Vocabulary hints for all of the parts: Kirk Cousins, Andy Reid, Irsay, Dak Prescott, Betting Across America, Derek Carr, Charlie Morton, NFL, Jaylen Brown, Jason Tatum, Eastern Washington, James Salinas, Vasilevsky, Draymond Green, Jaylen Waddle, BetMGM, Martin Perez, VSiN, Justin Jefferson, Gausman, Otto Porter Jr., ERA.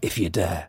if you dare.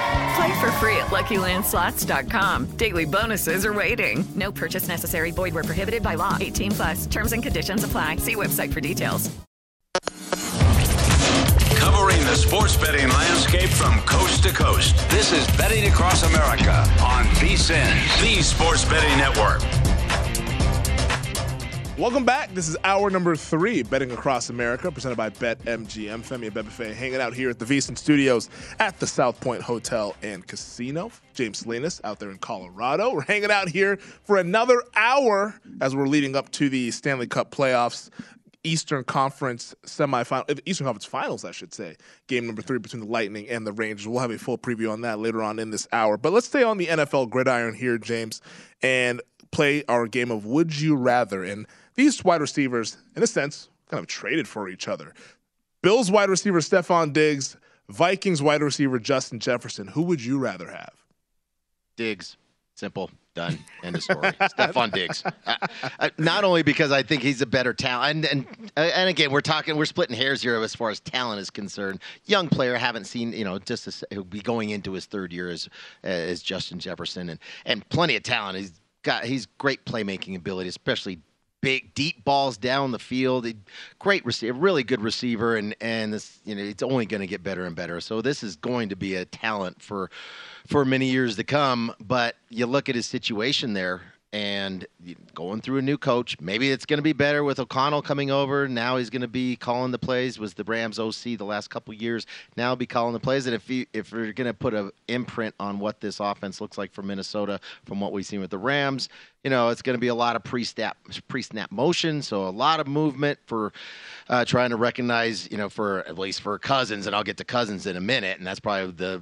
Play for free at LuckyLandSlots.com. Daily bonuses are waiting. No purchase necessary. Void where prohibited by law. 18 plus. Terms and conditions apply. See website for details. Covering the sports betting landscape from coast to coast, this is Betting Across America on VSiN, the sports betting network. Welcome back. This is hour number 3, Betting Across America, presented by BetMGM. Femi and Bebefe hanging out here at the VSiN Studios at the South Point Hotel and Casino. James Salinas out there in Colorado. We're hanging out here for another hour as we're leading up to the Stanley Cup playoffs, Eastern Conference Finals, I should say. Game number 3 between the Lightning and the Rangers. We'll have a full preview on that later on in this hour. But let's stay on the NFL gridiron here, James, and play our game of Would You Rather. And these wide receivers, in a sense, kind of traded for each other. Bills wide receiver Stefon Diggs, Vikings wide receiver Justin Jefferson. Who would you rather have? Diggs. Simple. Done. End of story. Stefon Diggs. Not only because I think he's a better talent, and again, we're splitting hairs here as far as talent is concerned. Young player, haven't seen, he'll be going into his third year as Justin Jefferson, and plenty of talent. He's great playmaking ability, especially big, deep balls down the field. Great receiver, really good receiver, and this, it's only going to get better and better. So this is going to be a talent for many years to come. But you look at his situation there, and going through a new coach, maybe it's going to be better with O'Connell coming over. Now he's going to be calling the plays. Was the Rams OC the last couple of years. Now he'll be calling the plays. And if you're going to put an imprint on what this offense looks like for Minnesota from what we've seen with the Rams, it's going to be a lot of pre-snap motion, so a lot of movement for trying to recognize, for Cousins, and I'll get to Cousins in a minute, and that's probably the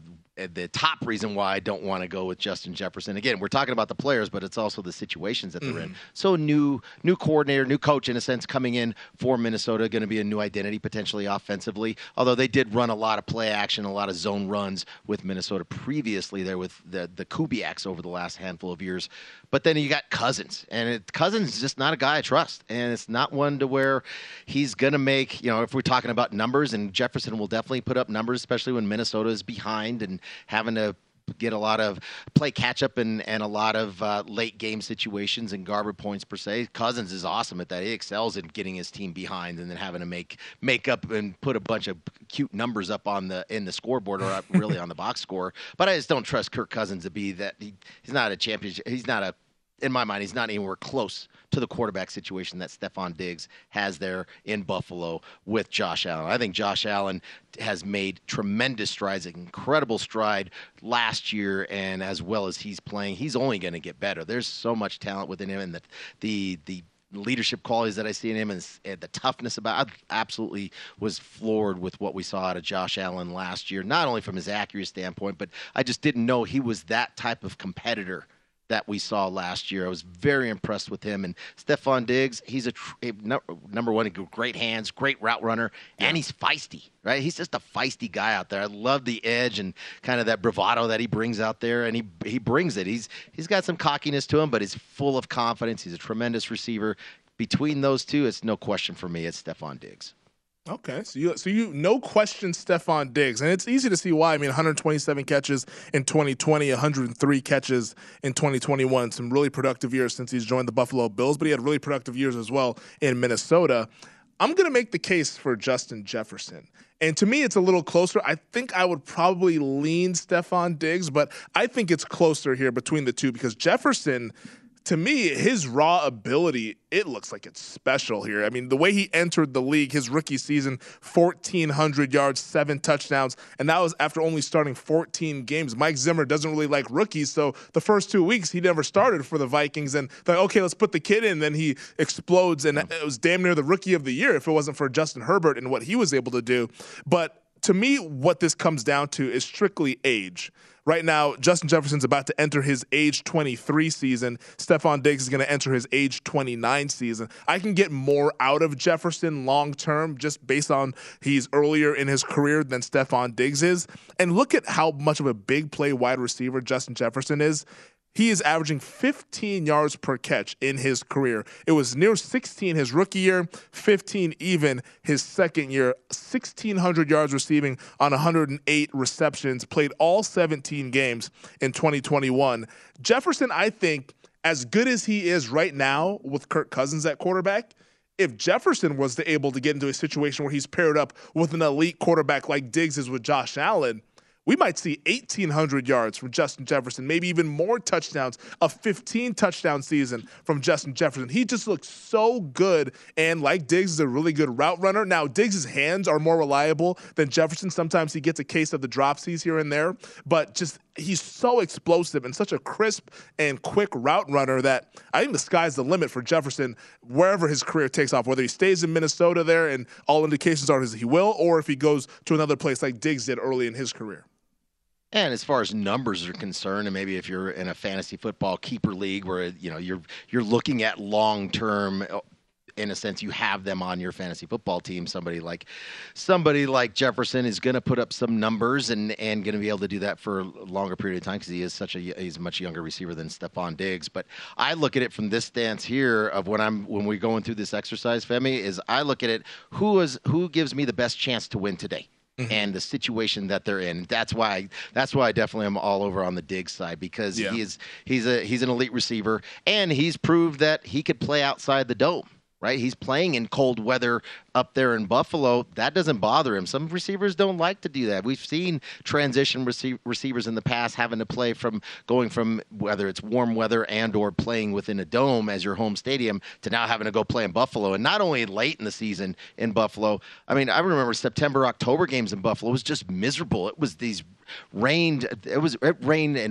top reason why I don't want to go with Justin Jefferson. Again, we're talking about the players, but it's also the situations that they're in. So new coordinator, new coach, in a sense, coming in for Minnesota, going to be a new identity potentially offensively, although they did run a lot of play action, a lot of zone runs with Minnesota previously there with the Kubiaks over the last handful of years. But then you got Cousins, and Cousins is just not a guy I trust, and it's not one to where he's going to make, if we're talking about numbers, and Jefferson will definitely put up numbers, especially when Minnesota is behind and having to get a lot of play catch-up and a lot of late-game situations and garbage points, per se. Cousins is awesome at that. He excels in getting his team behind and then having to make up and put a bunch of cute numbers up in the scoreboard or up really on the box score. But I just don't trust Kirk Cousins to be that. He's not a in my mind, he's not anywhere close to the quarterback situation that Stefon Diggs has there in Buffalo with Josh Allen. I think Josh Allen has made tremendous strides, an incredible stride last year, and as well as he's playing, he's only going to get better. There's so much talent within him, and the leadership qualities that I see in him and the toughness about it. I absolutely was floored with what we saw out of Josh Allen last year, not only from his accuracy standpoint, but I just didn't know he was that type of competitor that we saw last year. I was very impressed with him. And Stefon Diggs, he's number one, great hands, great route runner, and he's feisty, right? He's just a feisty guy out there. I love the edge and kind of that bravado that he brings out there, and he brings it. He's got some cockiness to him, but he's full of confidence. He's a tremendous receiver. Between those two, it's no question for me. It's Stefon Diggs. Okay, so you no question Stefon Diggs, and it's easy to see why. I mean, 127 catches in 2020, 103 catches in 2021. Some really productive years since he's joined the Buffalo Bills, but he had really productive years as well in Minnesota. I'm going to make the case for Justin Jefferson. And to me, it's a little closer. I think I would probably lean Stefon Diggs, but I think it's closer here between the two because Jefferson – to me, his raw ability, it looks like it's special here. I mean, the way he entered the league, his rookie season, 1,400 yards, 7 touchdowns, and that was after only starting 14 games. Mike Zimmer doesn't really like rookies, so the first 2 weeks he never started for the Vikings, and they're like, okay, let's put the kid in. Then he explodes, and it was damn near the rookie of the year if it wasn't for Justin Herbert and what he was able to do. But to me, what this comes down to is strictly age. Right now, Justin Jefferson's about to enter his age 23 season. Stefon Diggs is going to enter his age 29 season. I can get more out of Jefferson long-term just based on he's earlier in his career than Stefon Diggs is. And look at how much of a big play wide receiver Justin Jefferson is. He is averaging 15 yards per catch in his career. It was near 16 his rookie year, 15 even his second year, 1,600 yards receiving on 108 receptions, played all 17 games in 2021. Jefferson, I think, as good as he is right now with Kirk Cousins at quarterback, if Jefferson was able to get into a situation where he's paired up with an elite quarterback like Diggs is with Josh Allen, we might see 1,800 yards from Justin Jefferson, maybe even more touchdowns, a 15-touchdown season from Justin Jefferson. He just looks so good, and like Diggs is a really good route runner. Now, Diggs' hands are more reliable than Jefferson. Sometimes he gets a case of the dropsies here and there, but just he's so explosive and such a crisp and quick route runner that I think the sky's the limit for Jefferson wherever his career takes off, whether he stays in Minnesota there, and all indications are he will, or if he goes to another place like Diggs did early in his career. And as far as numbers are concerned, and maybe if you're in a fantasy football keeper league where you're looking at long-term, in a sense, you have them on your fantasy football team. Somebody like Jefferson is going to put up some numbers and going to be able to do that for a longer period of time because he is he's a much younger receiver than Stefon Diggs. But I look at it from this stance here of when we're going through this exercise, Femi, is I look at it who gives me the best chance to win today. Mm-hmm. And the situation that they're in. That's why I definitely am all over on the Diggs side because he's an elite receiver, and he's proved that he could play outside the dome. Right? He's playing in cold weather up there in Buffalo. That doesn't bother him. Some receivers don't like to do that. We've seen transition receivers in the past having to play from whether it's warm weather and or playing within a dome as your home stadium to now having to go play in Buffalo. And not only late in the season in Buffalo. I mean, I remember September, October games in Buffalo was just miserable. It was it rained and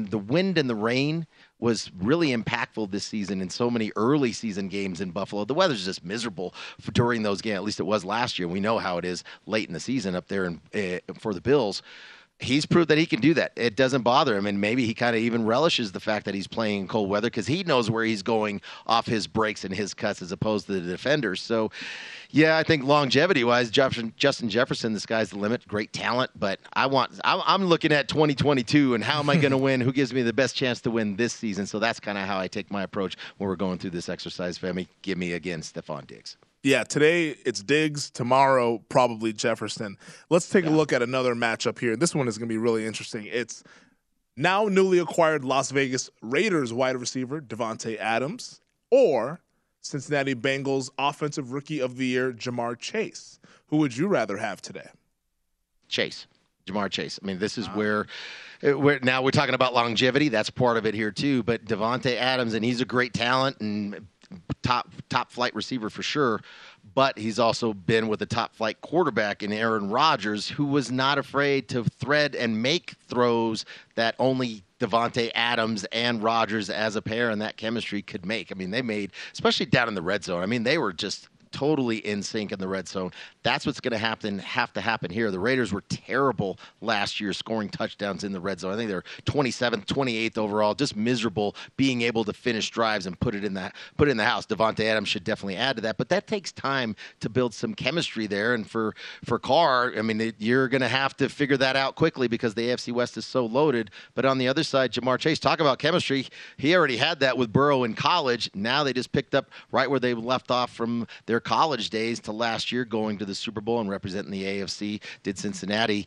the wind and the rain was really impactful this season in so many early season games in Buffalo. The weather's just miserable during those games. At least it was last year. We know how it is late in the season up there for the Bills. He's proved that he can do that. It doesn't bother him, and maybe he kind of even relishes the fact that he's playing in cold weather because he knows where he's going off his breaks and his cuts as opposed to the defenders. So, yeah, I think longevity-wise, Justin Jefferson, the sky's the limit, great talent. But I'm looking at 2022 and how am I going to win? Who gives me the best chance to win this season? So that's kind of how I take my approach when we're going through this exercise, Femi. Give me, again, Stefon Diggs. Yeah, today it's Diggs, tomorrow probably Jefferson. Let's take a look at another matchup here. This one is going to be really interesting. It's now newly acquired Las Vegas Raiders wide receiver Davante Adams or Cincinnati Bengals offensive rookie of the year Ja'Marr Chase. Who would you rather have today? Chase. Ja'Marr Chase. I mean, this is where now we're talking about longevity. That's part of it here too. But Davante Adams, and he's a great talent and top flight receiver for sure. But he's also been with a top-flight quarterback in Aaron Rodgers, who was not afraid to thread and make throws that only Davante Adams and Rodgers as a pair and that chemistry could make. I mean, they made, especially down in the red zone, I mean, they were just totally in sync in the red zone. That's what's going to have to happen here. The Raiders were terrible last year scoring touchdowns in the red zone. I think they're 27th, 28th overall, just miserable being able to finish drives and put it in the house. Davante Adams should definitely add to that, but that takes time to build some chemistry there. And for Carr, I mean, you're going to have to figure that out quickly because the AFC West is so loaded. But on the other side, Ja'Marr Chase, talk about chemistry. He already had that with Burrow in college. Now they just picked up right where they left off from their college days to last year, going to the Super Bowl and representing the AFC, did Cincinnati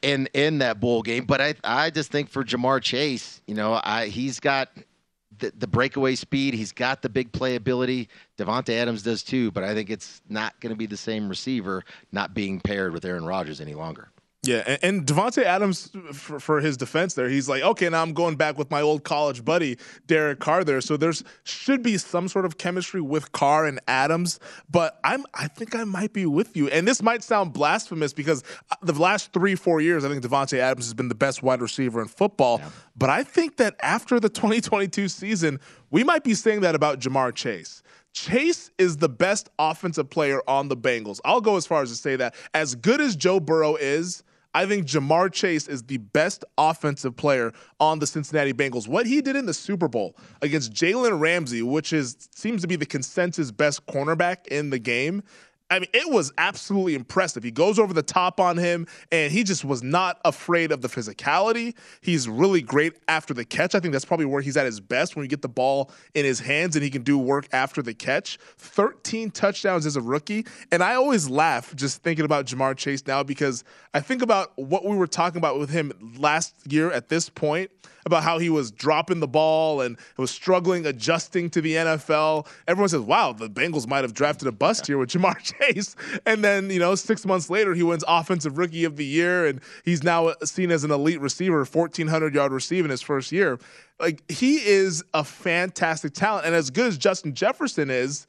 in that bowl game. But I just think for Ja'Marr Chase, you know, he's got the breakaway speed. He's got the big playability. Davante Adams does too, but I think it's not going to be the same receiver not being paired with Aaron Rodgers any longer. Yeah, and Davante Adams, for his defense there, he's like, okay, now I'm going back with my old college buddy, Derek Carr there. So there should be some sort of chemistry with Carr and Adams, but I think I might be with you. And this might sound blasphemous because the last 3-4 years, I think Davante Adams has been the best wide receiver in football. Yeah. But I think that after the 2022 season, we might be saying that about Ja'Marr Chase. Chase is the best offensive player on the Bengals. I'll go as far as to say that. As good as Joe Burrow is, I think Ja'Marr Chase is the best offensive player on the Cincinnati Bengals. What he did in the Super Bowl against Jalen Ramsey, which seems to be the consensus best cornerback in the game, I mean, it was absolutely impressive. He goes over the top on him, and he just was not afraid of the physicality. He's really great after the catch. I think that's probably where he's at his best, when you get the ball in his hands and he can do work after the catch. 13 touchdowns as a rookie. And I always laugh just thinking about Ja'Marr Chase now, because I think about what we were talking about with him last year at this point, about how he was dropping the ball and was struggling adjusting to the NFL. Everyone says, wow, the Bengals might have drafted a bust here with Ja'Marr Chase. And then, you know, 6 months later, he wins Offensive Rookie of the Year, and he's now seen as an elite receiver, 1,400-yard receiver in his first year. Like, he is a fantastic talent. And as good as Justin Jefferson is,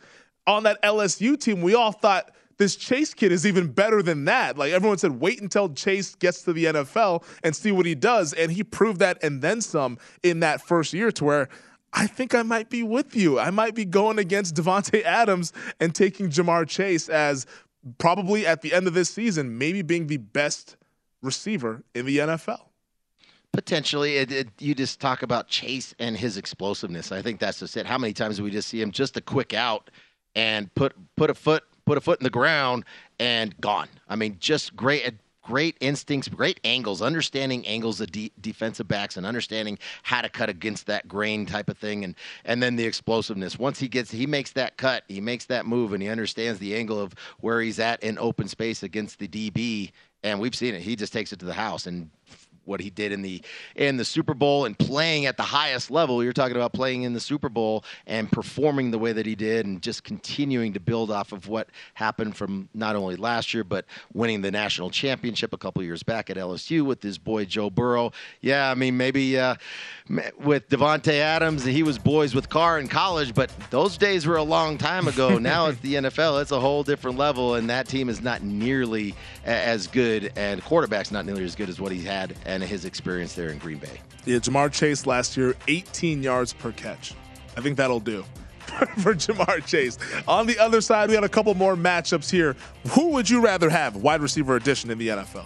on that LSU team, we all thought, this Chase kid is even better than that. Like, everyone said, wait until Chase gets to the NFL and see what he does. And he proved that and then some in that first year, to where I think I might be with you. I might be going against Davante Adams and taking Ja'Marr Chase as probably at the end of this season, maybe being the best receiver in the NFL. Potentially, you just talk about Chase and his explosiveness. I think that's just it. How many times do we just see him just a quick out and put a foot in the ground and gone? I mean, just great instincts, great angles, understanding angles of defensive backs and understanding how to cut against that grain type of thing. And then the explosiveness. Once he makes that cut, he makes that move, and he understands the angle of where he's at in open space against the DB. And we've seen it. He just takes it to the house. And what he did in the Super Bowl and playing at the highest level. You're talking about playing in the Super Bowl and performing the way that he did and just continuing to build off of what happened from not only last year, but winning the national championship a couple of years back at LSU with his boy Joe Burrow. Yeah, I mean, maybe with Davante Adams, he was boys with Carr in college, but those days were a long time ago. Now it's the NFL. It's a whole different level, and that team is not nearly as good, and quarterback's not nearly as good as what he had and his experience there in Green Bay. Yeah, Ja'Marr Chase last year, 18 yards per catch. I think that'll do for Ja'Marr Chase. On the other side, we had a couple more matchups here. Who would you rather have, wide receiver edition, in the NFL?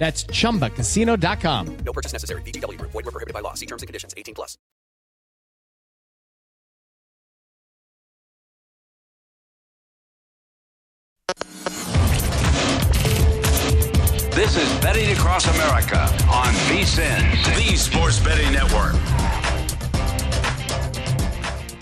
That's ChumbaCasino.com. No purchase necessary. VGW Group. Void where prohibited by law. See terms and conditions. 18+. This is Betting Across America on VSiN, the Sports Betting Network.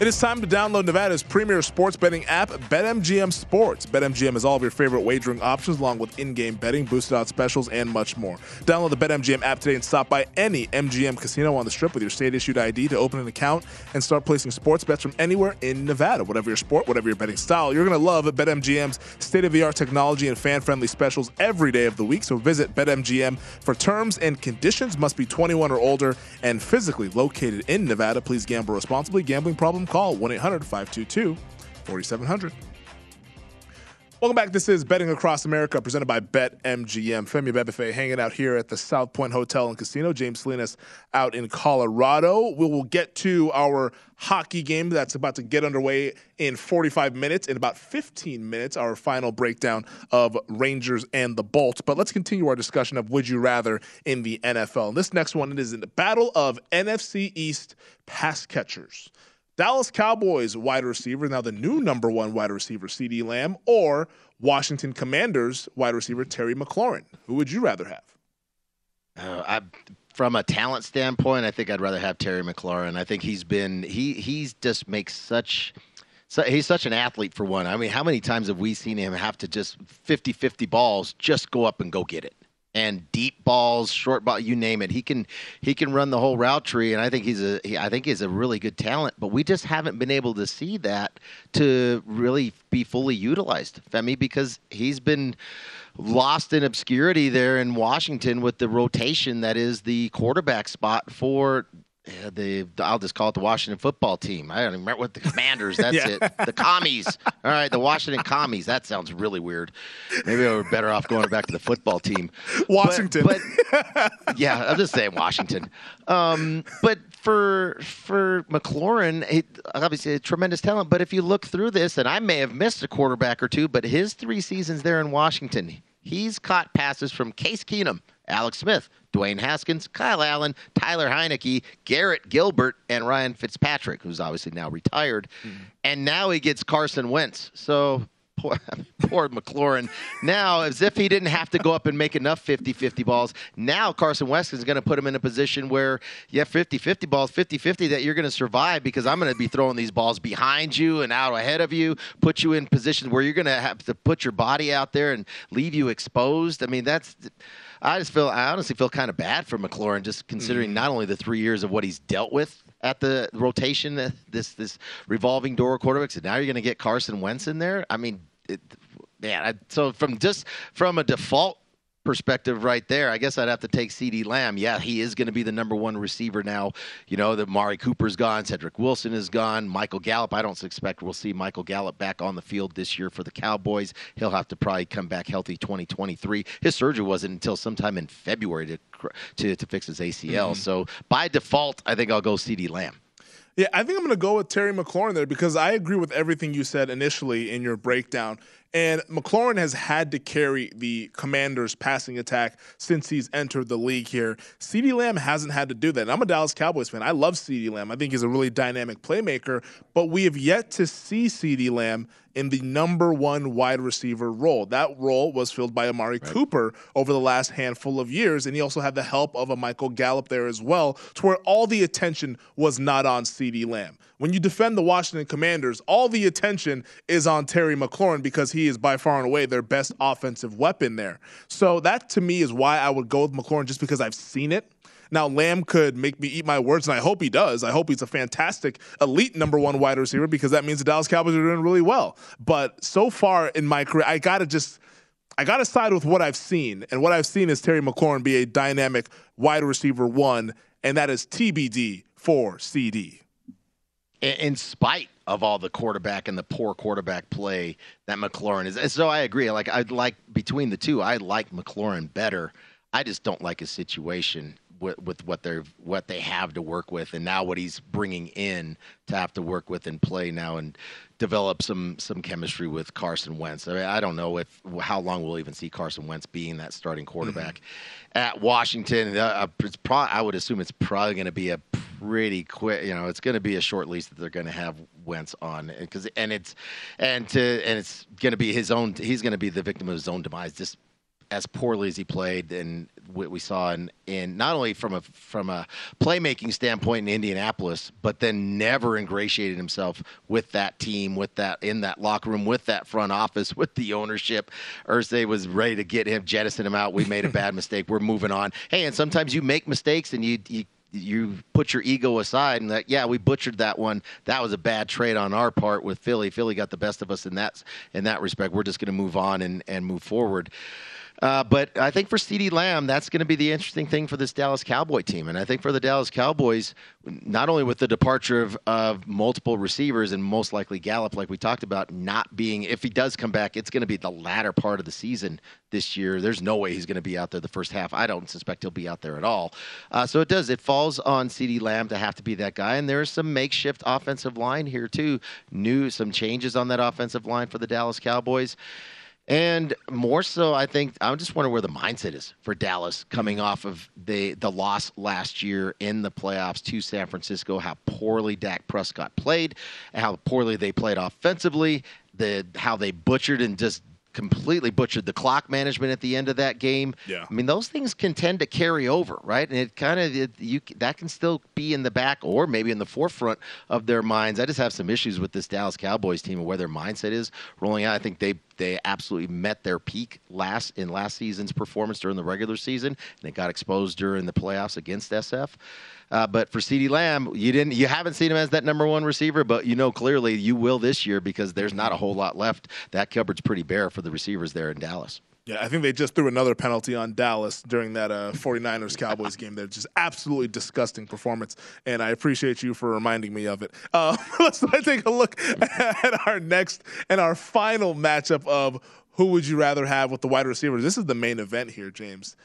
It is time to download Nevada's premier sports betting app, BetMGM Sports. BetMGM has all of your favorite wagering options, along with in-game betting, boosted odds specials, and much more. Download the BetMGM app today and stop by any MGM casino on the Strip with your state-issued ID to open an account and start placing sports bets from anywhere in Nevada. Whatever your sport, whatever your betting style, you're going to love BetMGM's state-of-the-art technology and fan-friendly specials every day of the week. So visit BetMGM for terms and conditions. Must be 21 or older and physically located in Nevada. Please gamble responsibly. Gambling problem? Call 1-800-522-4700. Welcome back. This is Betting Across America, presented by BetMGM. Femi Bebefe hanging out here at the South Point Hotel and Casino. James Salinas out in Colorado. We will get to our hockey game that's about to get underway in 45 minutes. In about 15 minutes, our final breakdown of Rangers and the Bolts. But let's continue our discussion of Would You Rather in the NFL. And this next one, it is in the battle of NFC East pass catchers. Dallas Cowboys wide receiver, now the new number one wide receiver, CeeDee Lamb, or Washington Commanders wide receiver, Terry McLaurin. Who would you rather have? From a talent standpoint, I think I'd rather have Terry McLaurin. I think he's been he's such an athlete, for one. I mean, how many times have we seen him have to just 50-50 balls, just go up and go get it? And deep balls, short ball, you name it. He can run the whole route tree, and I think he's a really good talent. But we just haven't been able to see that to really be fully utilized, Femi, because he's been lost in obscurity there in Washington with the rotation that is the quarterback spot for I'll just call it the Washington football team. I don't even remember what the Commanders. That's it. The Commies. All right, the Washington Commies. That sounds really weird. Maybe we're better off going back to the football team. Washington. But yeah, I'm just saying Washington. But for McLaurin, obviously a tremendous talent. But if you look through this, and I may have missed a quarterback or two, but his 3 seasons there in Washington, he's caught passes from Case Keenum, Alex Smith, Dwayne Haskins, Kyle Allen, Tyler Heineke, Garrett Gilbert, and Ryan Fitzpatrick, who's obviously now retired. Mm-hmm. And now he gets Carson Wentz. So poor McLaurin. Now, as if he didn't have to go up and make enough 50-50 balls, now Carson Wentz is going to put him in a position where you have 50-50 balls, 50-50 that you're going to survive, because I'm going to be throwing these balls behind you and out ahead of you, put you in positions where you're going to have to put your body out there and leave you exposed. I mean, I honestly feel kind of bad for McLaurin, just considering not only the 3 years of what he's dealt with at the rotation, this revolving door of quarterbacks, and now you're going to get Carson Wentz in there. I mean, so from a default perspective right there, I guess I'd have to take CeeDee Lamb. Yeah, he is going to be the number one receiver now. You know, that Amari Cooper's gone. Cedric Wilson is gone. Michael Gallup, I don't expect we'll see Michael Gallup back on the field this year for the Cowboys. He'll have to probably come back healthy 2023. His surgery wasn't until sometime in February to fix his ACL. Mm-hmm. So by default, I think I'll go CeeDee Lamb. Yeah, I think I'm going to go with Terry McLaurin there because I agree with everything you said initially in your breakdown. And McLaurin has had to carry the Commanders' passing attack since he's entered the league here. CeeDee Lamb hasn't had to do that. And I'm a Dallas Cowboys fan. I love CeeDee Lamb. I think he's a really dynamic playmaker. But we have yet to see CeeDee Lamb in the number one wide receiver role. That role was filled by Amari Cooper over the last handful of years, and he also had the help of a Michael Gallup there as well, to where all the attention was not on CeeDee Lamb. When you defend the Washington Commanders, all the attention is on Terry McLaurin because he is by far and away their best offensive weapon there. So that, to me, is why I would go with McLaurin, just because I've seen it. Now, Lamb could make me eat my words, and I hope he does. I hope he's a fantastic, elite number one wide receiver, because that means the Dallas Cowboys are doing really well. But so far in my career, I got to side with what I've seen, and what I've seen is Terry McLaurin be a dynamic wide receiver one, and that is TBD for CD. In spite of all the quarterback and the poor quarterback play that McLaurin is. So I agree. I like between the two, I like McLaurin better. I just don't like his situation with what they have to work with, and now what he's bringing in to have to work with and play now and develop some chemistry with Carson Wentz. I mean, I don't know how long we'll even see Carson Wentz being that starting quarterback at Washington. I would assume it's probably going to be a pretty quick, it's going to be a short lease that they're going to have Wentz on, and it's going to be his own. He's going to be the victim of his own demise. Just as poorly as he played, and what we saw in not only from a playmaking standpoint in Indianapolis, but then never ingratiated himself with that team, in that locker room, with that front office, with the ownership. Irsay was ready to get him, jettison him out. We made a bad mistake. We're moving on. Hey, and sometimes you make mistakes and you put your ego aside and that, yeah, we butchered that one. That was a bad trade on our part with Philly. Philly got the best of us in that respect. We're just going to move on and move forward. But I think for CeeDee Lamb, that's going to be the interesting thing for this Dallas Cowboy team. And I think for the Dallas Cowboys, not only with the departure of multiple receivers and most likely Gallup, like we talked about, not being, if he does come back, it's going to be the latter part of the season this year. There's no way he's going to be out there the first half. I don't suspect he'll be out there at all. So it falls on CeeDee Lamb to have to be that guy. And there is some makeshift offensive line here too. Some changes on that offensive line for the Dallas Cowboys. And more so, I think, I just wonder where the mindset is for Dallas coming off of the loss last year in the playoffs to San Francisco, how poorly Dak Prescott played, how poorly they played offensively, how they butchered and just completely butchered the clock management at the end of that game. Yeah. I mean, those things can tend to carry over, right? And that can still be in the back or maybe in the forefront of their minds. I just have some issues with this Dallas Cowboys team and where their mindset is rolling out. I think they absolutely met their peak in last season's performance during the regular season, and it got exposed during the playoffs against SF. But for CeeDee Lamb, you haven't seen him as that number one receiver, but clearly you will this year because there's not a whole lot left. That cupboard's pretty bare for the receivers there in Dallas. Yeah, I think they just threw another penalty on Dallas during that 49ers-Cowboys game. They're just absolutely disgusting performance, and I appreciate you for reminding me of it. Let's take a look at our next and our final matchup of who would you rather have with the wide receivers. This is the main event here, James.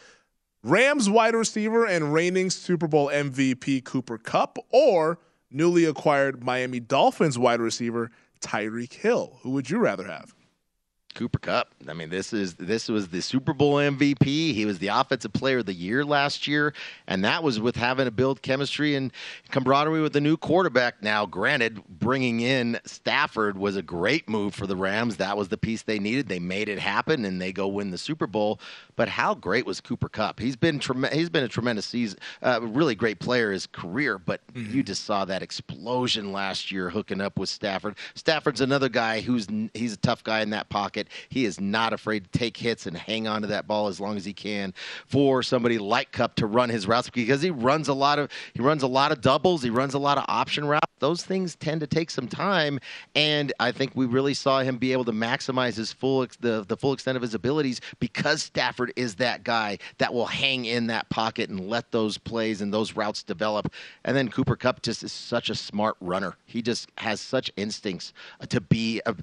Rams wide receiver and reigning Super Bowl MVP Cooper Kupp, or newly acquired Miami Dolphins wide receiver Tyreek Hill. Who would you rather have? Cooper Kupp. I mean, this was the Super Bowl MVP. He was the offensive player of the year last year, and that was with having to build chemistry and camaraderie with the new quarterback. Now, granted, bringing in Stafford was a great move for the Rams. That was the piece they needed. They made it happen, and they go win the Super Bowl. But how great was Cooper Kupp? He's been a tremendous season, really great player his career. But you just saw that explosion last year, hooking up with Stafford. Stafford's another guy he's a tough guy in that pocket. He is not afraid to take hits and hang on to that ball as long as he can for somebody like Kupp to run his routes, because he runs a lot of doubles. He runs a lot of option routes. those things tend to take some time. And I think we really saw him be able to maximize his full extent of his abilities because Stafford is that guy that will hang in that pocket and let those plays and those routes develop. And then Cooper Kupp just is such a smart runner. He just has such instincts to be a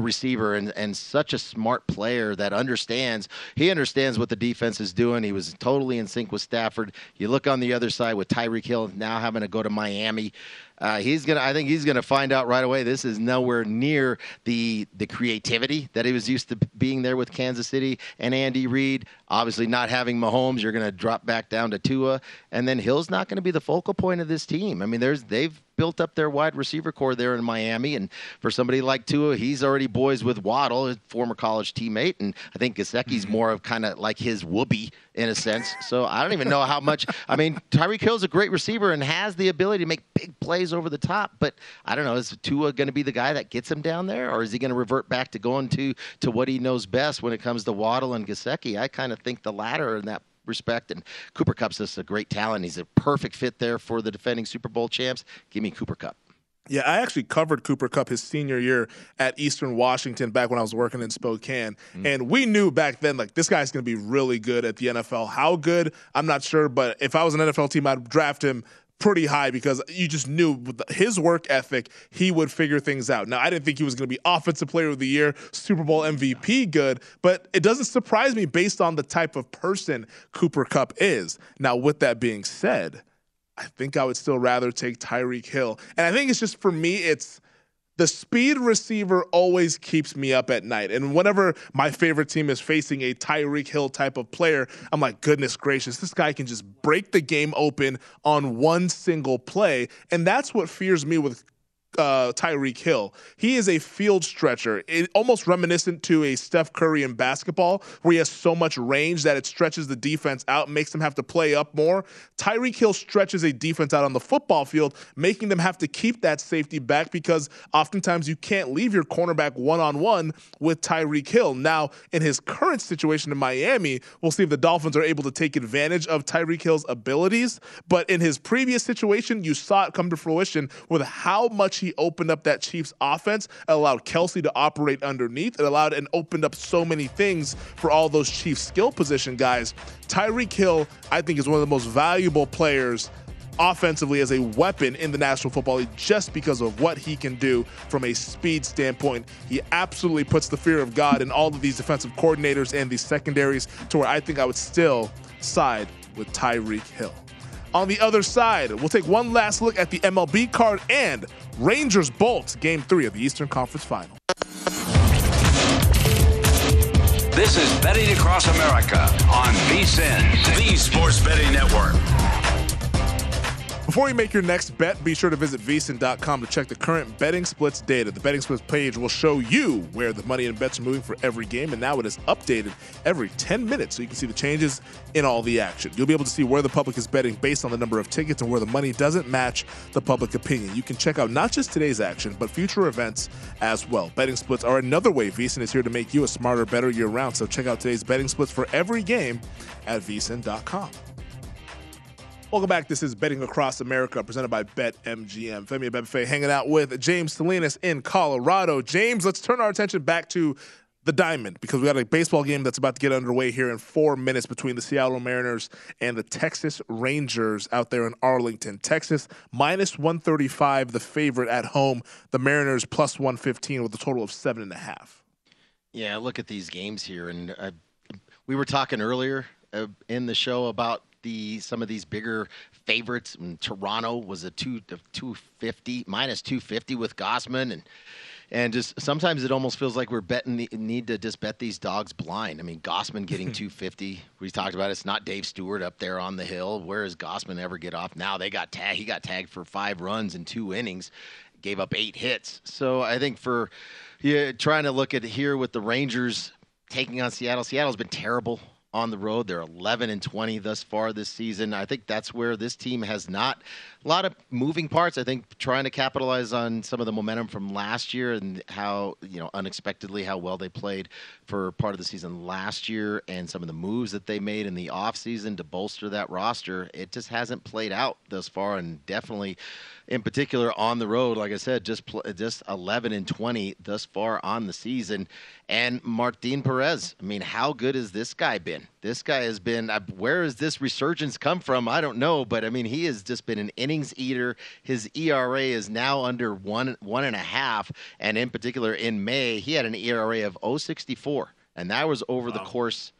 receiver and such a smart player that understands. He understands what the defense is doing. He was totally in sync with Stafford. You look on the other side with Tyreek Hill now having to go to Miami. I think he's gonna find out right away. This is nowhere near the creativity that he was used to being there with Kansas City and Andy Reid. Obviously, not having Mahomes, you're gonna drop back down to Tua, and then Hill's not gonna be the focal point of this team. I mean, they've built up their wide receiver core there in Miami, and for somebody like Tua, he's already boys with Waddle, his former college teammate, and I think Gesicki's more of kind of like his whoopee in a sense. So I don't even know how much. I mean, Tyreek Hill's a great receiver and has the ability to make big plays over the top, but I don't know, is Tua going to be the guy that gets him down there, or is he going to revert back to going to what he knows best when it comes to Waddle and Gesicki? I kind of think the latter in that respect, and Cooper Kupp's just a great talent. He's a perfect fit there for the defending Super Bowl champs. Give me Cooper Kupp. Yeah, I actually covered Cooper Kupp his senior year at Eastern Washington back when I was working in Spokane. Mm-hmm. And we knew back then, like, this guy's going to be really good at the NFL. How good? I'm not sure, but if I was an NFL team, I'd draft him pretty high because you just knew with his work ethic, he would figure things out. Now, I didn't think he was going to be Offensive Player of the Year, Super Bowl MVP good, but it doesn't surprise me based on the type of person Cooper Kupp is. Now, with that being said, I think I would still rather take Tyreek Hill. And I think it's just, for me, it's the speed receiver always keeps me up at night. And whenever my favorite team is facing a Tyreek Hill type of player, I'm like, goodness gracious, this guy can just break the game open on one single play. And that's what fears me with Tyreek Hill. He is a field stretcher, almost reminiscent to a Steph Curry in basketball, where he has so much range that it stretches the defense out, makes them have to play up more. Tyreek Hill stretches a defense out on the football field, making them have to keep that safety back because oftentimes you can't leave your cornerback one-on-one with Tyreek Hill. Now, in his current situation in Miami, we'll see if the Dolphins are able to take advantage of Tyreek Hill's abilities, but in his previous situation, you saw it come to fruition with how much he opened up that Chiefs offense, allowed Kelsey to operate underneath, and allowed and opened up so many things for all those Chiefs skill position guys. Tyreek Hill, I think, is one of the most valuable players offensively as a weapon in the National Football League just because of what he can do from a speed standpoint. He absolutely puts the fear of God in all of these defensive coordinators and these secondaries to where I think I would still side with Tyreek Hill. On the other side, we'll take one last look at the MLB card and Rangers-Bolts, Game 3 of the Eastern Conference Final. This is Betting Across America on VSiN, the Sports Betting Network. Before you make your next bet, be sure to visit vsin.com to check the current betting splits data. The betting splits page will show you where the money and bets are moving for every game, and now it is updated every 10 minutes so you can see the changes in all the action. You'll be able to see where the public is betting based on the number of tickets and where the money doesn't match the public opinion. You can check out not just today's action, but future events as well. Betting splits are another way VSiN is here to make you a smarter, better year-round, so check out today's betting splits for every game at vsin.com. Welcome back. This is Betting Across America, presented by BetMGM. Femi Abebefe hanging out with James Salinas in Colorado. James, let's turn our attention back to the diamond, because we got a baseball game that's about to get underway here in 4 minutes between the Seattle Mariners and the Texas Rangers out there in Arlington. Texas -135, the favorite at home. The Mariners +115 with a total of 7.5. Yeah, look at these games here, and we were talking earlier in the show about some of these bigger favorites. And Toronto was a -250 with Gausman, and just sometimes it almost feels like we're betting need to just bet these dogs blind. I mean, Gausman getting 250. We talked about it. It's not Dave Stewart up there on the hill. Where does Gausman ever get off? Now they got tagged. He got tagged for 5 runs in 2 innings, gave up 8 hits. So I think trying to look at here with the Rangers taking on Seattle. Seattle's been terrible on the road. They're 11-20 thus far this season. I think that's where this team has not a lot of moving parts. I think trying to capitalize on some of the momentum from last year and how, you know, unexpectedly how well they played for part of the season last year and some of the moves that they made in the offseason to bolster that roster. It just hasn't played out thus far, and definitely in particular on the road, like I said, just 11-20 thus far on the season. And Martin Perez, I mean, how good has this guy been? This guy has been, where has this resurgence come from? I don't know, but I mean, he has just been an innings eater. His ERA is now under one and a half, and in particular in May, he had an ERA of 0.64, and that was over the course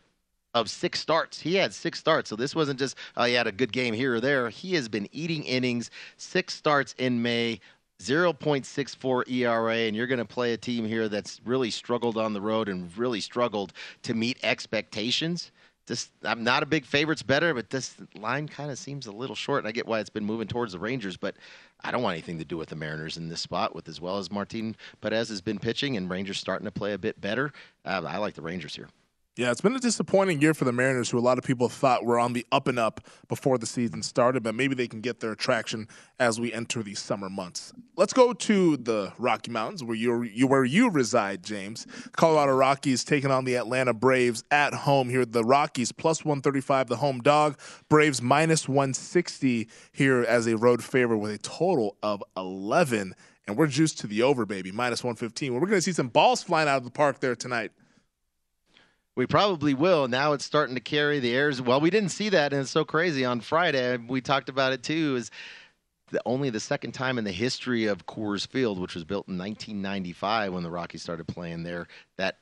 of six starts. He had six starts. So this wasn't just, he had a good game here or there. He has been eating innings, six starts in May, 0.64 ERA, and you're going to play a team here that's really struggled on the road and really struggled to meet expectations. This, I'm not a big favorites better, but this line kind of seems a little short, and I get why it's been moving towards the Rangers, but I don't want anything to do with the Mariners in this spot with as well as Martin Perez has been pitching and Rangers starting to play a bit better. I like the Rangers here. Yeah, it's been a disappointing year for the Mariners, who a lot of people thought were on the up and up before the season started, but maybe they can get their traction as we enter the summer months. Let's go to the Rocky Mountains, where you reside, James. Colorado Rockies taking on the Atlanta Braves at home here. The Rockies +135, the home dog. Braves -160 here as a road favorite with a total of 11. And we're juiced to the over, baby, -115. Well, we're going to see some balls flying out of the park there tonight. We probably will. Now it's starting to carry the airs. Well, we didn't see that, and it's so crazy. On Friday, we talked about it too, is only the second time in the history of Coors Field, which was built in 1995 when the Rockies started playing there, that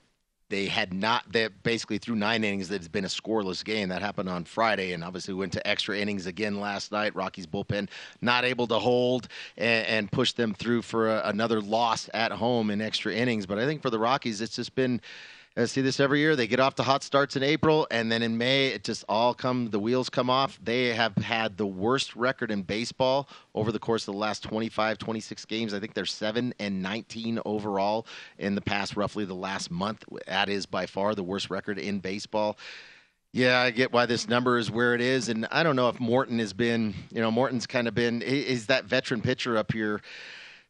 they had not, that basically through nine innings, that it's been a scoreless game. That happened on Friday, and obviously went to extra innings again last night. Rockies bullpen not able to hold and push them through for another loss at home in extra innings. But I think for the Rockies, it's just been, I see this every year. They get off to hot starts in April, and then in May, it just all come, the wheels come off. They have had the worst record in baseball over the course of the last 25, 26 games. I think they're 7-19 overall in the past, roughly the last month. That is by far the worst record in baseball. Yeah, I get why this number is where it is, and I don't know if Morton has been, you know, Morton's kind of been, he's that veteran pitcher up here.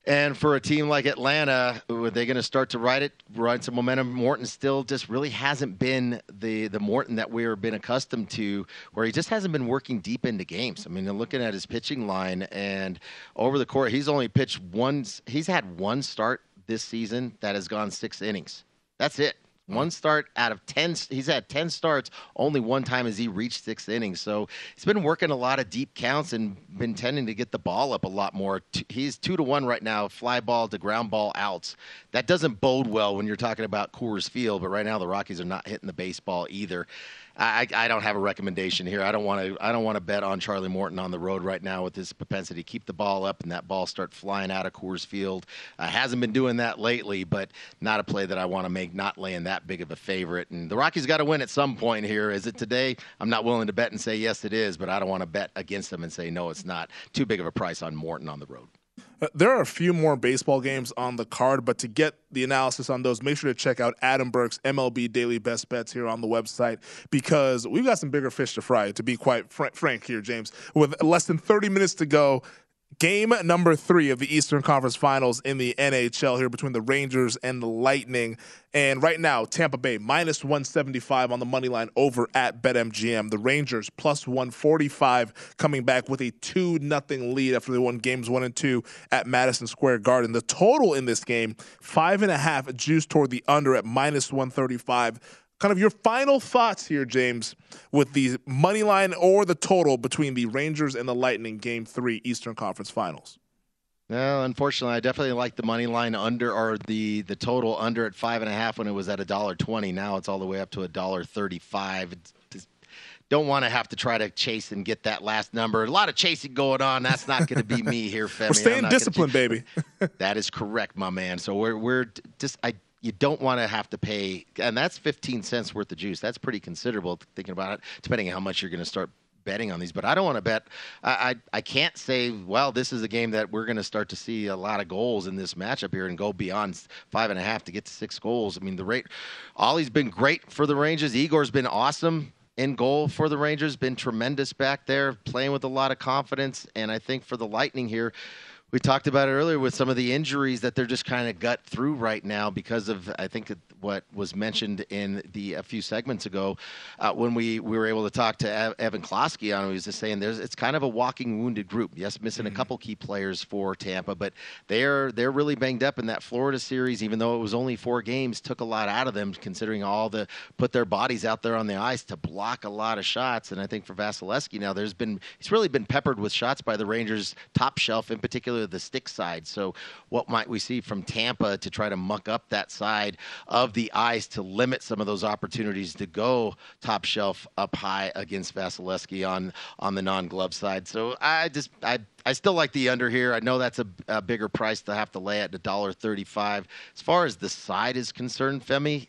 And for a team like Atlanta, are they going to start to ride some momentum? Morton still just really hasn't been the Morton that we've been accustomed to, where he just hasn't been working deep into games. I mean, looking at his pitching line, and over the course, he's only pitched once. He's had one start this season that has gone six innings. That's it. One start out of 10. He's had 10 starts. Only one time has he reached six innings. So he's been working a lot of deep counts and been tending to get the ball up a lot more. He's 2-1 right now, fly ball to ground ball outs. That doesn't bode well when you're talking about Coors Field, but right now the Rockies are not hitting the baseball either. I don't have a recommendation here. I don't want to bet on Charlie Morton on the road right now with his propensity to keep the ball up and that ball start flying out of Coors Field. Hasn't been doing that lately, but not a play that I want to make, not laying that big of a favorite. And the Rockies got to win at some point here. Is it today? I'm not willing to bet and say yes it is, but I don't want to bet against them and say no it's not. Too big of a price on Morton on the road. There are a few more baseball games on the card, but to get the analysis on those, make sure to check out Adam Burke's MLB Daily Best Bets here on the website, because we've got some bigger fish to fry, to be quite frank here, James. With less than 30 minutes to go, game number 3 of the Eastern Conference Finals in the NHL here between the Rangers and the Lightning. And right now, Tampa Bay -175 on the money line over at BetMGM. The Rangers +145 coming back with a 2-0 lead after they won games 1 and 2 at Madison Square Garden. The total in this game, 5.5, juiced toward the under at -135. Kind of your final thoughts here, James, with the money line or the total between the Rangers and the Lightning, Game 3 Eastern Conference Finals. Well, unfortunately, I definitely like the money line under, or the total under at 5.5 when it was at $1.20. Now it's all the way up to $1.35. Don't want to have to try to chase and get that last number. A lot of chasing going on. That's not going to be me here, Femi. We're staying disciplined, baby. That is correct, my man. So we're just you don't want to have to pay, and that's 15 cents worth of juice. That's pretty considerable, thinking about it, depending on how much you're going to start betting on these. But I don't want to bet. I can't say, well, this is a game that we're going to start to see a lot of goals in this matchup here and go beyond 5.5 to get to 6 goals. I mean, Ollie's been great for the Rangers. Igor's been awesome. in goal for the Rangers, been tremendous back there, playing with a lot of confidence. And I think for the Lightning here, we talked about it earlier with some of the injuries that they're just kind of gut through right now because of, I think, what was mentioned in a few segments ago when we were able to talk to Evan Klosky on it. He was just saying it's kind of a walking wounded group. Yes, missing a couple key players for Tampa, but they're really banged up in that Florida series. Even though it was only 4 games, took a lot out of them considering put their bodies out there on the ice to block a lot of shots. And I think for Vasilevsky now, he's really been peppered with shots by the Rangers top shelf, in particular the stick side. So what might we see from Tampa to try to muck up that side of the ice to limit some of those opportunities to go top shelf up high against Vasilevsky on the non-glove side? So I still like the under here. I know that's a bigger price to have to lay at $1.35. As far as the side is concerned, Femi,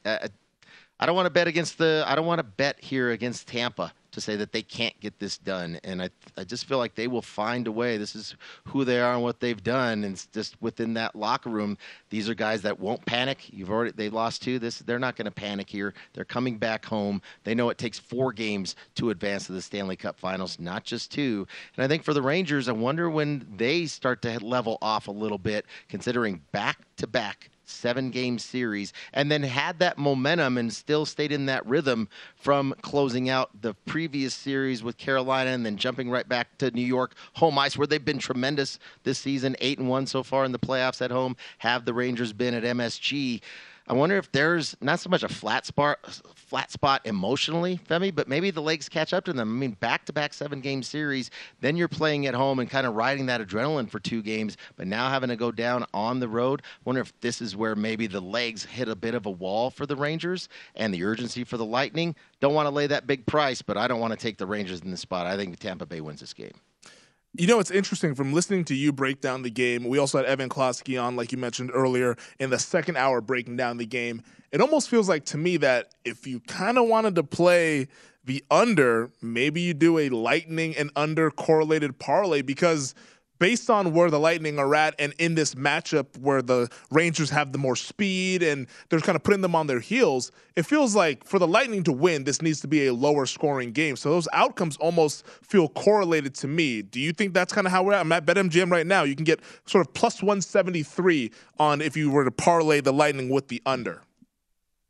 I don't want to bet here against Tampa to say that they can't get this done. And I just feel like they will find a way. This is who they are and what they've done. And it's just within that locker room, these are guys that won't panic. They lost 2. They're not going to panic here. They're coming back home. They know it takes 4 games to advance to the Stanley Cup Finals, not just 2. And I think for the Rangers, I wonder when they start to level off a little bit, considering back-to-back 7-game series, and then had that momentum and still stayed in that rhythm from closing out the previous series with Carolina and then jumping right back to New York home ice, where they've been tremendous this season, 8-1 so far in the playoffs at home. Have the Rangers been at MSG? I wonder if there's not so much a flat spot emotionally, Femi, but maybe the legs catch up to them. I mean, back-to-back 7-game series, then you're playing at home and kind of riding that adrenaline for 2 games, but now having to go down on the road. I wonder if this is where maybe the legs hit a bit of a wall for the Rangers and the urgency for the Lightning. Don't want to lay that big price, but I don't want to take the Rangers in this spot. I think Tampa Bay wins this game. You know, it's interesting from listening to you break down the game. We also had Evan Klosky on, like you mentioned earlier, in the second hour breaking down the game. It almost feels like to me that if you kind of wanted to play the under, maybe you do a Lightning and under correlated parlay, because based on where the Lightning are at and in this matchup where the Rangers have the more speed and they're kind of putting them on their heels, it feels like for the Lightning to win, this needs to be a lower scoring game. So those outcomes almost feel correlated to me. Do you think that's kind of how we're at? I'm at BetMGM right now. You can get sort of plus 173 on if you were to parlay the Lightning with the under.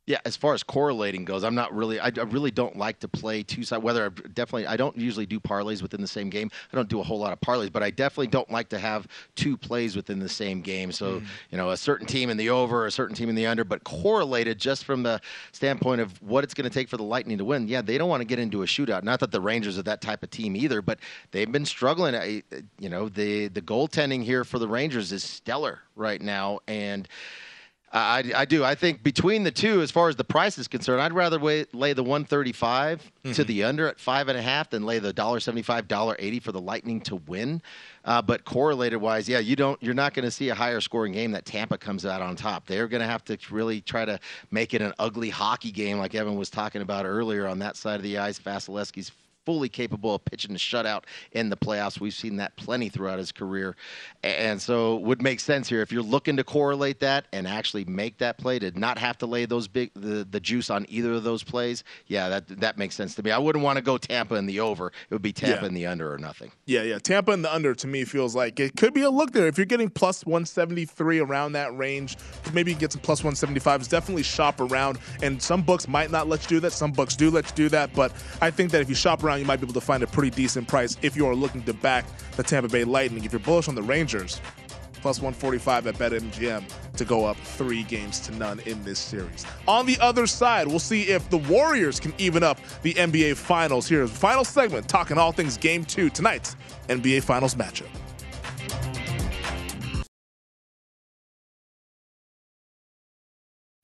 Yeah, as far as correlating goes, I'm not really. I really don't like to play two sides. I don't usually do parlays within the same game. I don't do a whole lot of parlays, but I definitely don't like to have 2 plays within the same game. So, a certain team in the over, a certain team in the under, but correlated just from the standpoint of what it's going to take for the Lightning to win. Yeah, they don't want to get into a shootout. Not that the Rangers are that type of team either, but they've been struggling. The goaltending here for the Rangers is stellar right now, and I do. I think between the two, as far as the price is concerned, I'd rather lay the $1.35 to the under at 5.5 than lay the $1.75, $1.80 for the Lightning to win. But correlated wise, yeah, you're not going to see a higher scoring game that Tampa comes out on top. They're going to have to really try to make it an ugly hockey game, like Evan was talking about earlier on that side of the ice. Vasilevsky's fully capable of pitching a shutout in the playoffs. We've seen that plenty throughout his career. And so it would make sense here if you're looking to correlate that and actually make that play to not have to lay those the juice on either of those plays. Yeah, that makes sense to me. I wouldn't want to go Tampa in the over. It would be Tampa in the under or nothing. Yeah. Tampa in the under to me feels like it could be a look there. If you're getting plus 173 around that range, maybe you get some plus 175s. Definitely shop around. And some books might not let you do that. Some books do let you do that. But I think that if you shop around, you might be able to find a pretty decent price if you are looking to back the Tampa Bay Lightning. If you're bullish on the Rangers, plus 145 at BetMGM to go up 3-0 in this series. On the other side, we'll see if the Warriors can even up the NBA Finals. Here's the final segment talking all things Game 2, tonight's NBA Finals matchup.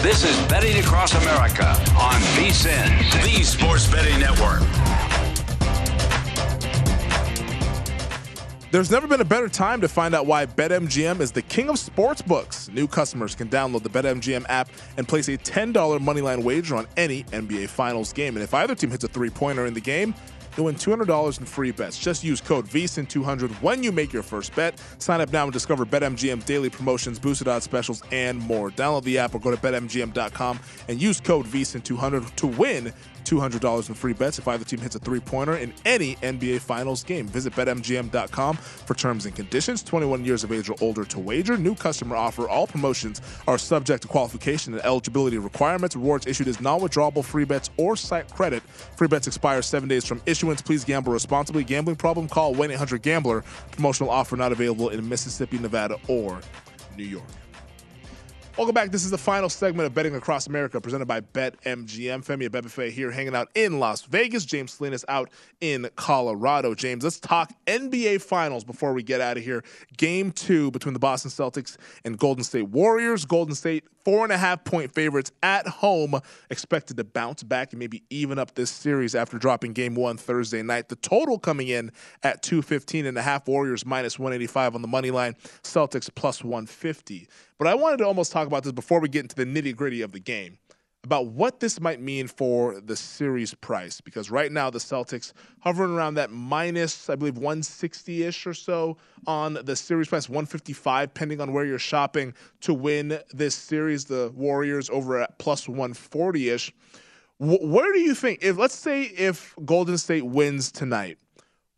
This is Betting Across America on VSiN, the Sports Betting Network. There's never been a better time to find out why BetMGM is the king of sportsbooks. New customers can download the BetMGM app and place a $10 moneyline wager on any NBA Finals game. And if either team hits a three-pointer in the game, you'll win $200 in free bets. Just use code VSIN200 when you make your first bet. Sign up now and discover BetMGM daily promotions, boosted odds specials, and more. Download the app or go to BetMGM.com and use code VSIN200 to win $200 in free bets if either team hits a three-pointer in any NBA Finals game. Visit BetMGM.com for terms and conditions. 21 years of age or older to wager. New customer offer. All promotions are subject to qualification and eligibility requirements. Rewards issued as non-withdrawable free bets or site credit. Free bets expire 7 days from issuance. Please gamble responsibly. Gambling problem? Call 1-800-GAMBLER. Promotional offer not available in Mississippi, Nevada, or New York. Welcome back. This is the final segment of Betting Across America, presented by BetMGM. Femi Abebefe here, hanging out in Las Vegas. James Salinas out in Colorado. James, let's talk NBA Finals before we get out of here. Game 2 between the Boston Celtics and Golden State Warriors. Golden State, 4.5-point favorites at home, expected to bounce back and maybe even up this series after dropping Game 1 Thursday night. The total coming in at 215.5. Warriors minus 185 on the money line. Celtics plus 150. But I wanted to almost talk about this before we get into the nitty-gritty of the game, about what this might mean for the series price, because right now the Celtics hovering around that minus, I believe, 160-ish or so on the series price, 155, depending on where you're shopping, to win this series. The Warriors over at plus 140-ish. Where do you think, if Golden State wins tonight,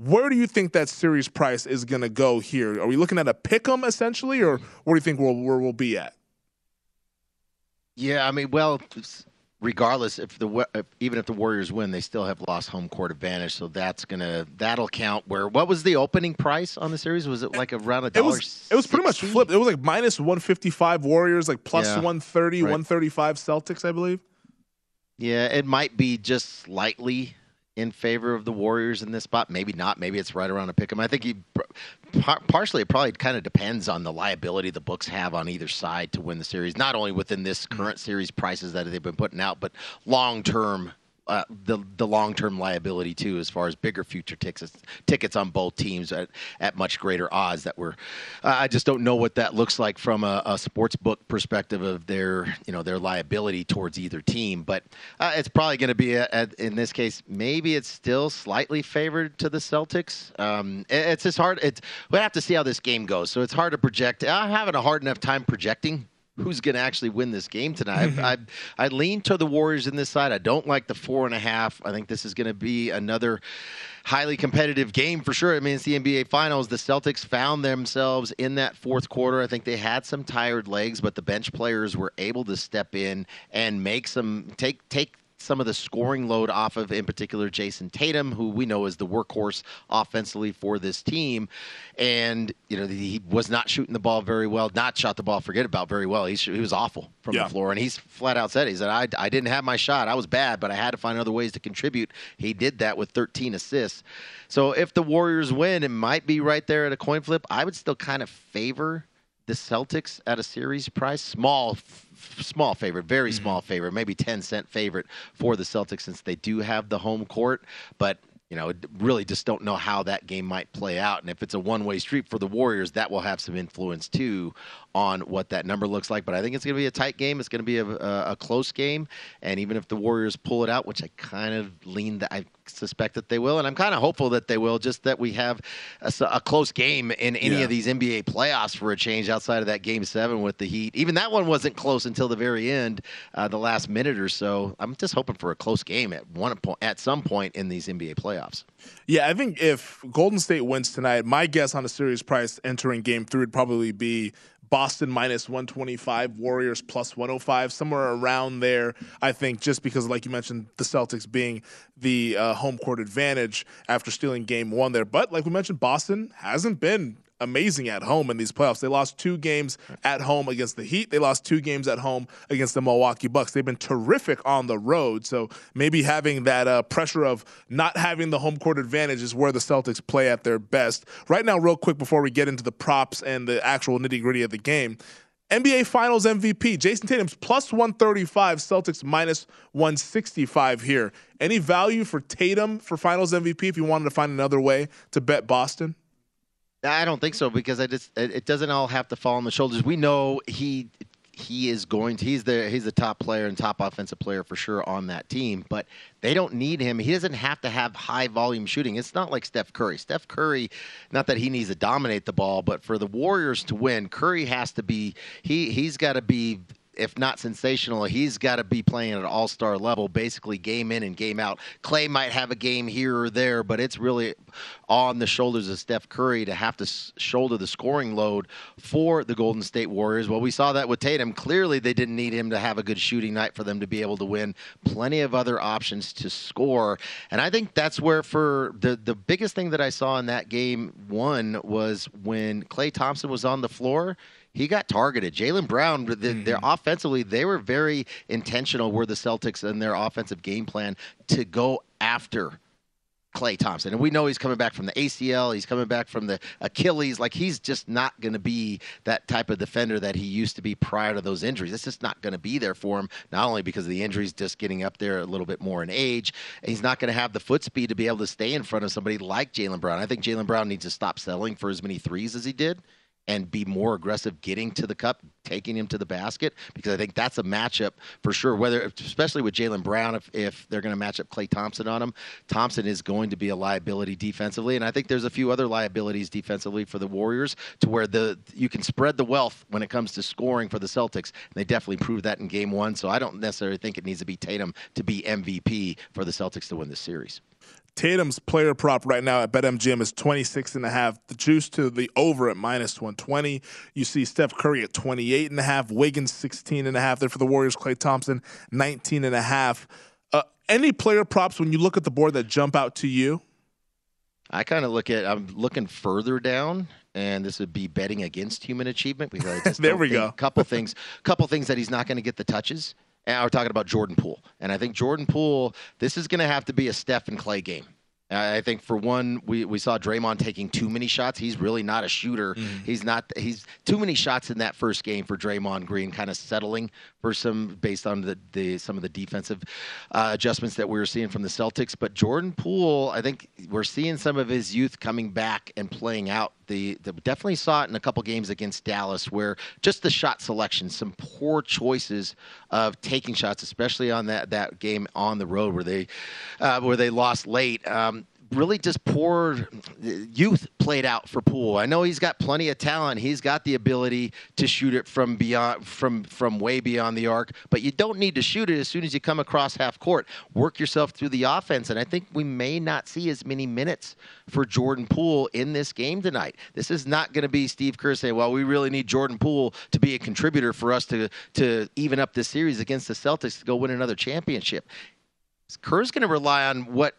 where do you think that series price is going to go here? Are we looking at a pick'em essentially, or where do you think we'll be at? Yeah, I mean, well, regardless, even if the Warriors win, they still have lost home court advantage, so that'll count. Where, what was the opening price on the series? Was it like around $1? It was pretty much flipped. It was like minus 155 Warriors, like plus 130, right. 135 Celtics, I believe. Yeah, it might be just slightly in favor of the Warriors in this spot. Maybe not. Maybe it's right around a pick 'em. I think partially, it probably kind of depends on the liability the books have on either side to win the series, not only within this current series prices that they've been putting out, but long-term the long-term liability too, as far as bigger future tickets on both teams at much greater odds that were. I just don't know what that looks like from a sports book perspective of their, you know, their liability towards either team. But it's probably going to be in this case, maybe it's still slightly favored to the Celtics. It's just hard. We have to see how this game goes. So it's hard to project. I'm having a hard enough time projecting who's going to actually win this game tonight. I lean to the Warriors in this side. I don't like the 4.5. I think this is going to be another highly competitive game for sure. I mean, it's the NBA Finals. The Celtics found themselves in that fourth quarter. I think they had some tired legs, but the bench players were able to step in and make some take some of the scoring load off of, in particular, Jason Tatum, who we know is the workhorse offensively for this team. And, you know, he was not shooting the ball very well, not shot the ball, forget about very well. He was awful from the floor. And he's flat out said, he said, I didn't have my shot. I was bad, but I had to find other ways to contribute. He did that with 13 assists. So if the Warriors win, it might be right there at a coin flip. I would still kind of favor the Celtics at a series price, small favorite, very small favorite, maybe 10-cent favorite for the Celtics since they do have the home court. But, you know, really just don't know how that game might play out. And if it's a one-way street for the Warriors, that will have some influence, too, on what that number looks like. But I think it's going to be a tight game. It's going to be a close game. And even if the Warriors pull it out, which I kind of I suspect that they will, and I'm kind of hopeful that they will, just that we have a close game in any of these NBA playoffs for a change outside of that Game 7 with the Heat. Even that one wasn't close until the very end, the last minute or so. I'm just hoping for a close game at some point in these NBA playoffs. Yeah, I think if Golden State wins tonight, my guess on a series price entering Game 3 would probably be Boston -125, Warriors +105, somewhere around there, I think, just because, like you mentioned, the Celtics being the home court advantage after stealing Game 1 there. But like we mentioned, Boston hasn't been amazing at home in these playoffs. They lost 2 games at home against the Heat. They lost 2 games at home against the Milwaukee Bucks. They've been terrific on the road. So maybe having that pressure of not having the home court advantage is where the Celtics play at their best. Right now, real quick, before we get into the props and the actual nitty-gritty of the game, NBA Finals MVP, Jason Tatum's +135, Celtics -165 here. Any value for Tatum for Finals MVP if you wanted to find another way to bet Boston? I don't think so, because it doesn't all have to fall on the shoulders. We know he's the top player and top offensive player for sure on that team, but they don't need him. He doesn't have to have high volume shooting. It's not like Steph Curry. Steph Curry, not that he needs to dominate the ball, but for the Warriors to win, Curry has to be he's got to be, if not sensational, he's got to be playing at an all-star level, basically game in and game out. Klay might have a game here or there, but it's really on the shoulders of Steph Curry to have to shoulder the scoring load for the Golden State Warriors. Well, we saw that with Tatum. Clearly, they didn't need him to have a good shooting night for them to be able to win. Plenty of other options to score. And I think that's where, for the biggest thing that I saw in that game one was when Klay Thompson was on the floor, he got targeted. Jaylen Brown, they're offensively, they were very intentional, were the Celtics in their offensive game plan to go after Klay Thompson. And we know he's coming back from the ACL. He's coming back from the Achilles. Like, he's just not going to be that type of defender that he used to be prior to those injuries. It's just not going to be there for him, not only because of the injuries, just getting up there a little bit more in age. And he's not going to have the foot speed to be able to stay in front of somebody like Jaylen Brown. I think Jaylen Brown needs to stop settling for as many threes as he did and be more aggressive getting to the cup, taking him to the basket, because I think that's a matchup for sure, especially with Jaylen Brown, if they're going to match up Klay Thompson on him. Thompson is going to be a liability defensively, and I think there's a few other liabilities defensively for the Warriors to where you can spread the wealth when it comes to scoring for the Celtics, and they definitely proved that in Game 1, so I don't necessarily think it needs to be Tatum to be MVP for the Celtics to win this series. Tatum's player prop right now at BetMGM is 26.5. The juice to the over at -120. You see Steph Curry at 28.5. Wiggins 16.5. There for the Warriors. Klay Thompson 19.5. Any player props when you look at the board that jump out to you? I kind of look at. I'm looking further down, and this would be betting against human achievement. There we go. Couple things that he's not going to get the touches. And we're talking about Jordan Poole. And I think Jordan Poole, this is going to have to be a Steph and Klay game. I think for one, we saw Draymond taking too many shots. He's really not a shooter. Mm. He's too many shots in that first game for Draymond Green, kind of settling for some based on some of the defensive adjustments that we were seeing from the Celtics. But Jordan Poole, I think we're seeing some of his youth coming back and playing out. Definitely saw it in a couple games against Dallas where just the shot selection, some poor choices of taking shots, especially on that game on the road where they lost late. Really just poor youth played out for Poole. I know he's got plenty of talent. He's got the ability to shoot it from way beyond the arc, but you don't need to shoot it as soon as you come across half court. Work yourself through the offense, and I think we may not see as many minutes for Jordan Poole in this game tonight. This is not going to be Steve Kerr saying, well, we really need Jordan Poole to be a contributor for us to even up this series against the Celtics to go win another championship. Kerr's going to rely on what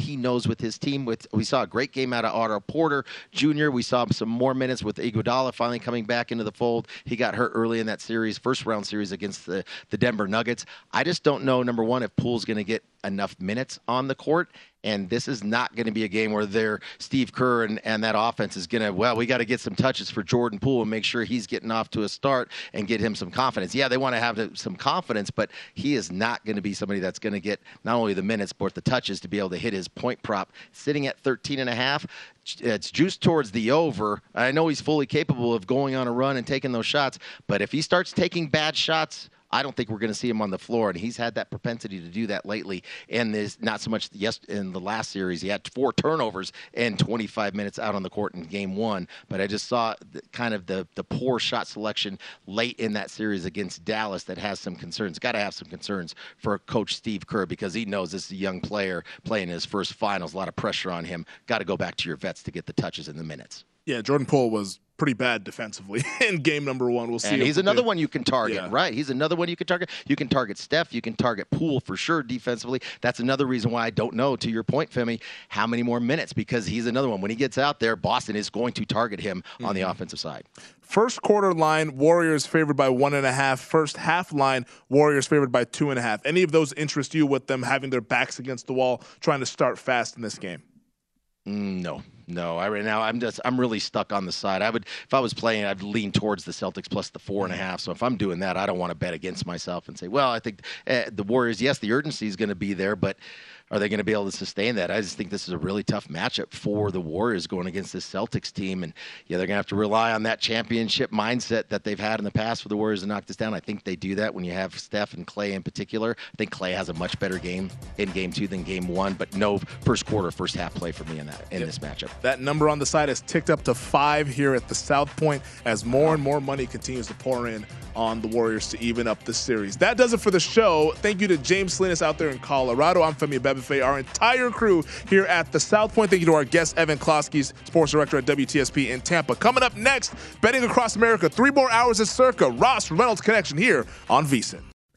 he knows with his team. We saw a great game out of Otto Porter Jr. We saw some more minutes with Iguodala finally coming back into the fold. He got hurt early in that series, first-round series against the Denver Nuggets. I just don't know, number one, if Poole's going to get enough minutes on the court. And this is not going to be a game where they're Steve Kerr and that offense is going to, well, we got to get some touches for Jordan Poole and make sure he's getting off to a start and get him some confidence. Yeah, they want to have some confidence, but he is not going to be somebody that's going to get not only the minutes, but the touches to be able to hit his point prop. Sitting at 13.5, it's juiced towards the over. I know he's fully capable of going on a run and taking those shots, but if he starts taking bad shots, I don't think we're going to see him on the floor, and he's had that propensity to do that lately. And there's not so much in the last series. He had 4 turnovers and 25 minutes out on the court in game one, but I just saw kind of the poor shot selection late in that series against Dallas that has some concerns. Got to have some concerns for Coach Steve Kerr because he knows this is a young player playing his first finals, a lot of pressure on him. Got to go back to your vets to get the touches and the minutes. Yeah, Jordan Poole was pretty bad defensively in game number one. We'll see. And he's another one you can target, yeah. Right? He's another one you can target. You can target Steph. You can target Poole for sure defensively. That's another reason why I don't know, to your point, Femi, how many more minutes, because he's another one. When he gets out there, Boston is going to target him on the offensive side. First quarter line, Warriors favored by 1.5. First half line, Warriors favored by 2.5. Any of those interest you with them having their backs against the wall, trying to start fast in this game? No, right now I'm really stuck on the side. If I was playing, I'd lean towards the Celtics plus the 4.5. So if I'm doing that, I don't want to bet against myself and say, well, I think the Warriors. Yes, the urgency is going to be there, but are they going to be able to sustain that? I just think this is a really tough matchup for the Warriors going against this Celtics team. And yeah, they're going to have to rely on that championship mindset that they've had in the past for the Warriors to knock this down. I think they do that when you have Steph and Klay in particular. I think Klay has a much better game in game two than game one, but no first quarter, first half play for me in this matchup. That number on the side has ticked up to 5 here at the South Point as more and more money continues to pour in on the Warriors to even up the series. That does it for the show. Thank you to James Salinas out there in Colorado. I'm Femi Bebefe, our entire crew here at the South Point. Thank you to our guest, Evan Kloskis, sports director at WTSP in Tampa. Coming up next, Betting Across America, 3 more hours at Circa. Ross Reynolds Connection here on VSiN.